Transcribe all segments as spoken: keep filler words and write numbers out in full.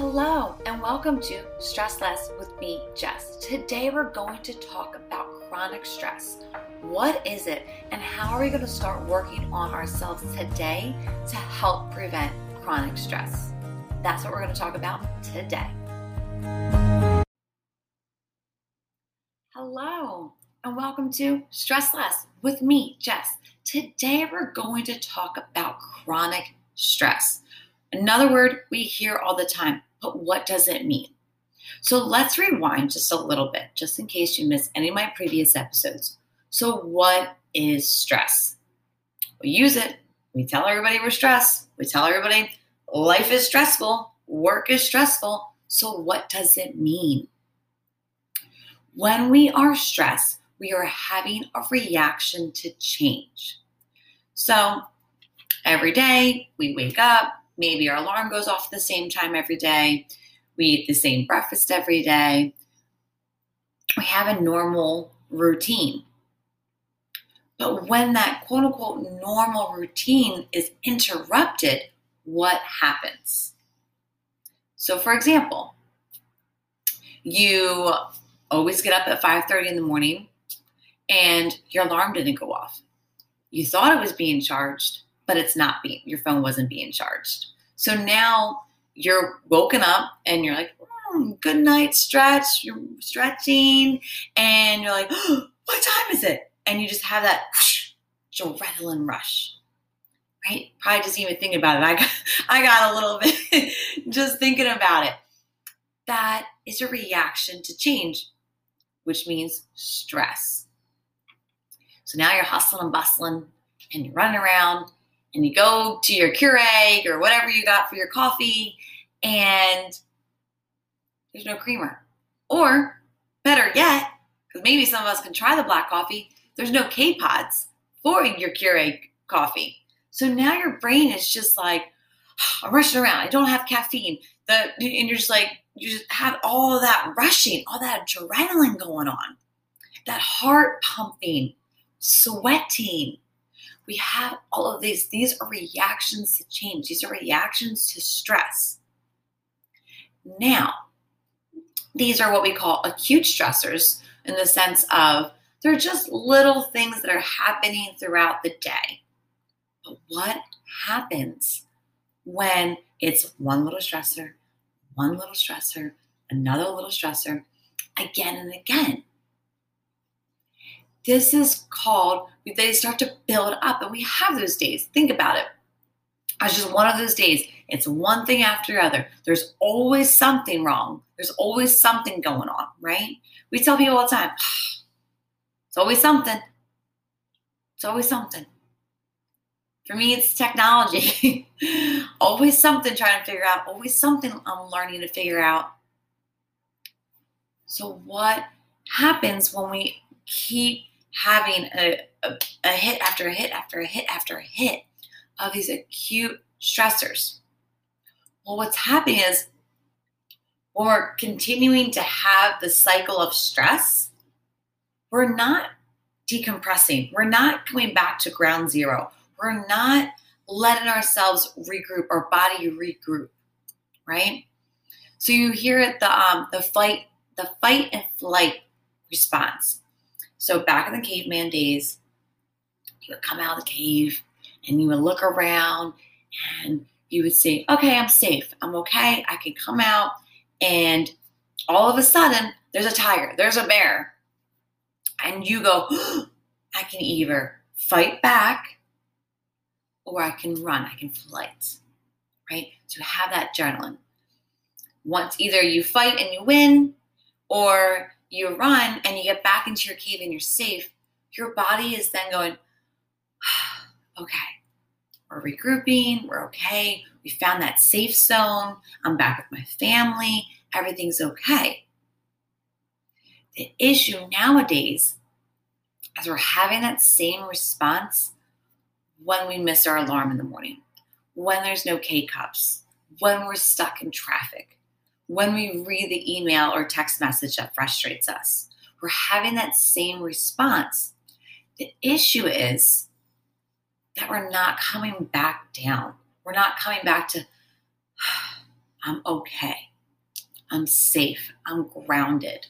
Hello and welcome to Stress Less with me, Jess. Today we're going to talk about chronic stress. What is it and how are we going to start working on ourselves today to help prevent chronic stress? That's what we're going to talk about today. Hello and welcome to Stress Less with me, Jess. Today we're going to talk about chronic stress. Another word we hear all the time, but what does it mean? So let's rewind just a little bit, just in case you missed any of my previous episodes. So what is stress? We use it. We tell everybody we're stressed. We tell everybody life is stressful. Work is stressful. So what does it mean? When we are stressed, we are having a reaction to change. So every day we wake up. Maybe our alarm goes off at the same time every day. We eat the same breakfast every day. We have a normal routine. But when that quote unquote normal routine is interrupted, what happens? So for example, you always get up at five thirty in the morning and your alarm didn't go off. You thought it was being charged, but it's not being, your phone wasn't being charged. So now you're woken up and you're like, oh, good night, stretch. You're stretching and you're like, oh, what time is it? And you just have that whoosh, adrenaline rush, right? Probably just even thinking about it. I got, I got a little bit just thinking about it. That is a reaction to change, which means stress. So now you're hustling and bustling and you're running around. And you go to your Keurig or whatever you got for your coffee and there's no creamer. Or better yet, because maybe some of us can try the black coffee, there's no K-Pods for your Keurig coffee. So now your brain is just like, oh, I'm rushing around. I don't have caffeine. The, and you're just like, you just have all of that rushing, all that adrenaline going on, that heart pumping, sweating. We have all of these. These are reactions to change. These are reactions to stress. Now, these are what we call acute stressors in the sense of they're just little things that are happening throughout the day. But what happens when it's one little stressor, one little stressor, another little stressor, again and again? This is called, they start to build up, and we have those days. Think about it. It's just one of those days. It's one thing after the other. There's always something wrong. There's always something going on, right? We tell people all the time, it's always something. It's always something. For me, it's technology. Always something trying to figure out. Always something I'm learning to figure out. So what happens when we keep having a, a, a hit after a hit after a hit after a hit of these acute stressors? Well, what's happening is when we're continuing to have the cycle of stress, we're not decompressing. We're not coming back to ground zero. We're not letting ourselves regroup, our body regroup, right? So you hear it, the, um, the, fight, the fight and flight response. So back in the caveman days, you would come out of the cave and you would look around and you would say, okay, I'm safe. I'm okay. I can come out. And all of a sudden, there's a tiger. There's a bear. And you go, oh, I can either fight back or I can run. I can flight, right? So have that adrenaline. Once either you fight and you win or you run and you get back into your cave and you're safe, your body is then going, okay, we're regrouping, we're okay, we found that safe zone, I'm back with my family, everything's okay. The issue nowadays is we're having that same response when we miss our alarm in the morning, when there's no K-Cups, when we're stuck in traffic, when we read the email or text message that frustrates us. We're having that same response. The issue is that we're not coming back down. We're not coming back to, I'm okay. I'm safe, I'm grounded.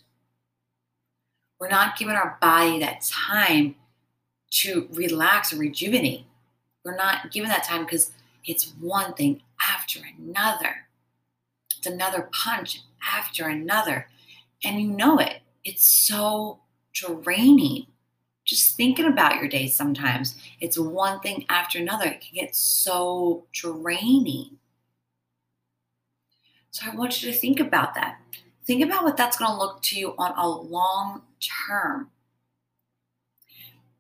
We're not giving our body that time to relax and rejuvenate. We're not given that time because it's one thing after another. It's another punch after another. And you know it. It's so draining. Just thinking about your day sometimes. It's one thing after another. It can get so draining. So I want you to think about that. Think about what that's going to look to you on a long term.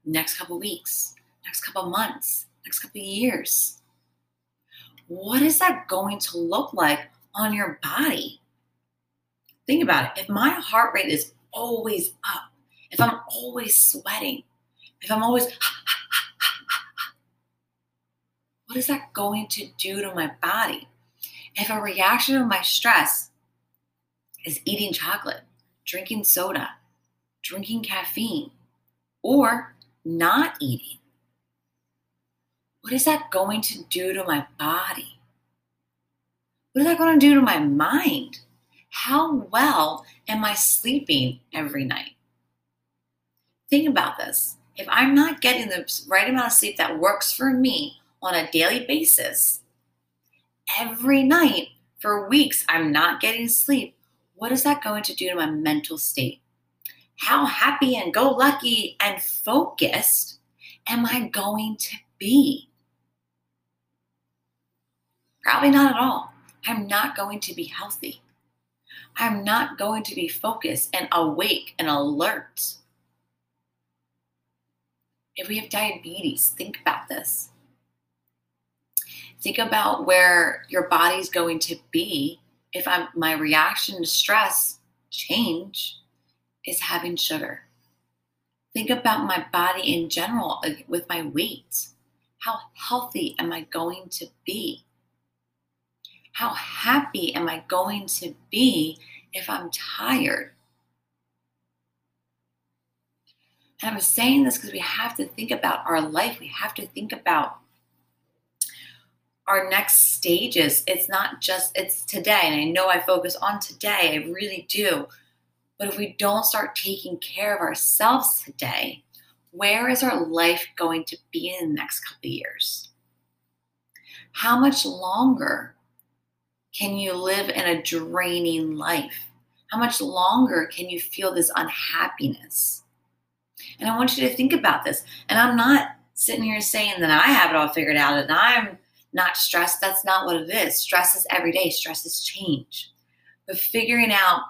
Next couple weeks, next couple months, next couple years. What is that going to look like on your body? Think about it. If my heart rate is always up, if I'm always sweating, if I'm always, what is that going to do to my body? If a reaction of my stress is eating chocolate, drinking soda, drinking caffeine, or not eating, what is that going to do to my body? What is that going to do to my mind? How well am I sleeping every night? Think about this. If I'm not getting the right amount of sleep that works for me on a daily basis, every night for weeks I'm not getting sleep, what is that going to do to my mental state? How happy and go lucky and focused am I going to be? Probably not at all. I'm not going to be healthy. I'm not going to be focused and awake and alert. If we have diabetes, think about this. Think about where your body's going to be if I'm, my reaction to stress change is having sugar. Think about my body in general with my weight. How healthy am I going to be? How happy am I going to be if I'm tired? And I'm saying this because we have to think about our life. We have to think about our next stages. It's not just, it's today. And I know I focus on today. I really do. But if we don't start taking care of ourselves today, where is our life going to be in the next couple of years? How much longer can you live in a draining life? How much longer can you feel this unhappiness? And I want you to think about this. And I'm not sitting here saying that I have it all figured out and I'm not stressed. That's not what it is. Stress is every day. Stress is change. But figuring out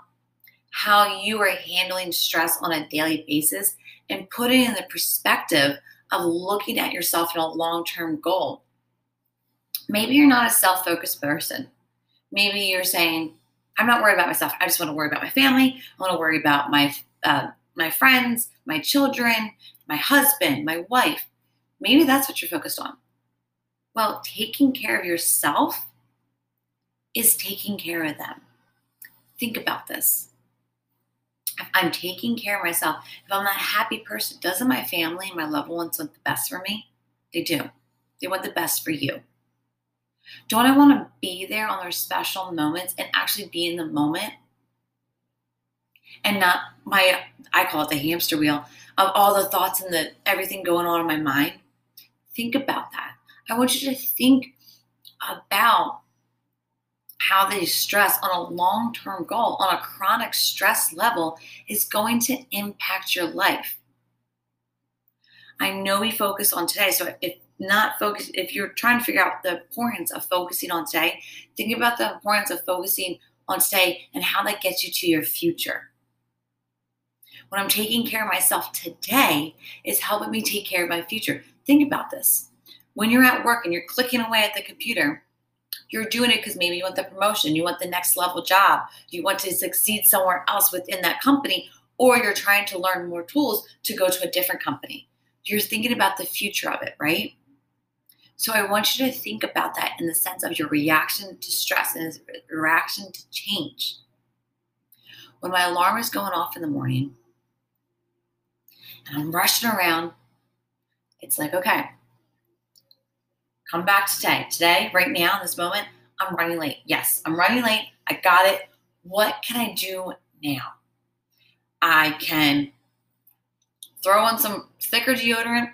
how you are handling stress on a daily basis and putting it in the perspective of looking at yourself in a long-term goal. Maybe you're not a self-focused person. Maybe you're saying, I'm not worried about myself. I just want to worry about my family. I want to worry about my uh, my friends, my children, my husband, my wife. Maybe that's what you're focused on. Well, taking care of yourself is taking care of them. Think about this. If I'm taking care of myself, if I'm not a happy person, doesn't my family and my loved ones want the best for me? They do. They want the best for you. Don't I want to be there on their special moments and actually be in the moment? And not my, I call it the hamster wheel of all the thoughts and the everything going on in my mind. Think about that. I want you to think about how the stress on a long-term goal, on a chronic stress level, is going to impact your life. I know we focus on today, so if not focus, if you're trying to figure out the importance of focusing on today, think about the importance of focusing on today and how that gets you to your future. When I'm taking care of myself today, it's helping me take care of my future. Think about this. When you're at work and you're clicking away at the computer, you're doing it because maybe you want the promotion, you want the next level job, you want to succeed somewhere else within that company, or you're trying to learn more tools to go to a different company. You're thinking about the future of it, right? So I want you to think about that in the sense of your reaction to stress and reaction to change. When my alarm is going off in the morning and I'm rushing around, it's like, okay, come back today. Today, right now, in this moment, I'm running late. Yes, I'm running late. I got it. what can I do now? I can throw on some thicker deodorant,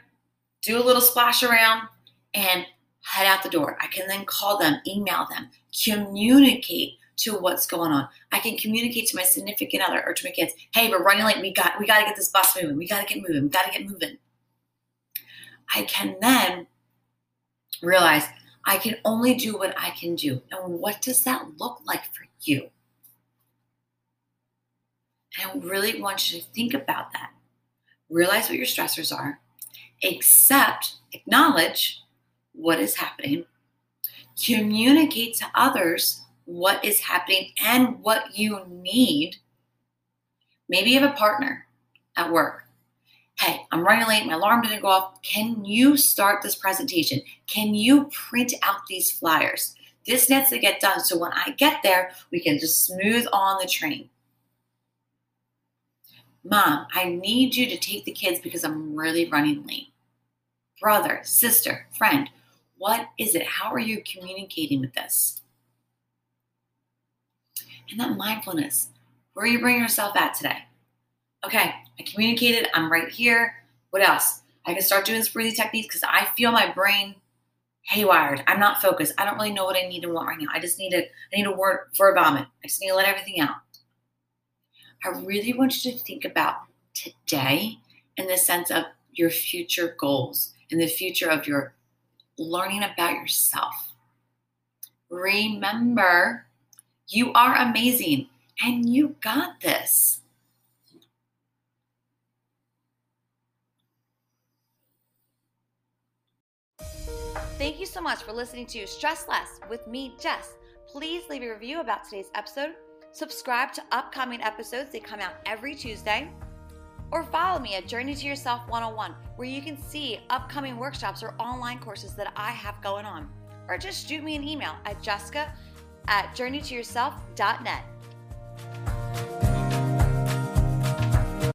do a little splash around, and head out the door. I can then call them, email them, communicate to what's going on. I can communicate to my significant other or to my kids, hey, we're running late. We got we got to get this bus moving. We got to get moving. We got to get moving. I can then realize I can only do what I can do. And what does that look like for you? I really want you to think about that. Realize what your stressors are. Accept, acknowledge what is happening. Communicate to others what is happening and what you need. Maybe you have a partner at work. Hey, I'm running late. My alarm didn't go off. Can you start this presentation? Can you print out these flyers? This needs to get done so when I get there, we can just smooth on the train. Mom, I need you to take the kids because I'm really running late. Brother, sister, friend, what is it? How are you communicating with this? And that mindfulness, where are you bringing yourself at today? Okay, I communicated, I'm right here. What else? I can start doing some breathing techniques because I feel my brain haywired. I'm not focused. I don't really know what I need and want right now. I just need a, I need a word for a vomit. I just need to let everything out. I really want you to think about today in the sense of your future goals and the future of your learning about yourself. Remember, you are amazing and you got this. Thank you so much for listening to Stress Less with me, Jess. Please leave a review about today's episode. Subscribe to upcoming episodes. They come out every Tuesday. Or follow me at Journey to Yourself one oh one, where you can see upcoming workshops or online courses that I have going on. Or just shoot me an email at jessica at journey to yourself dot net.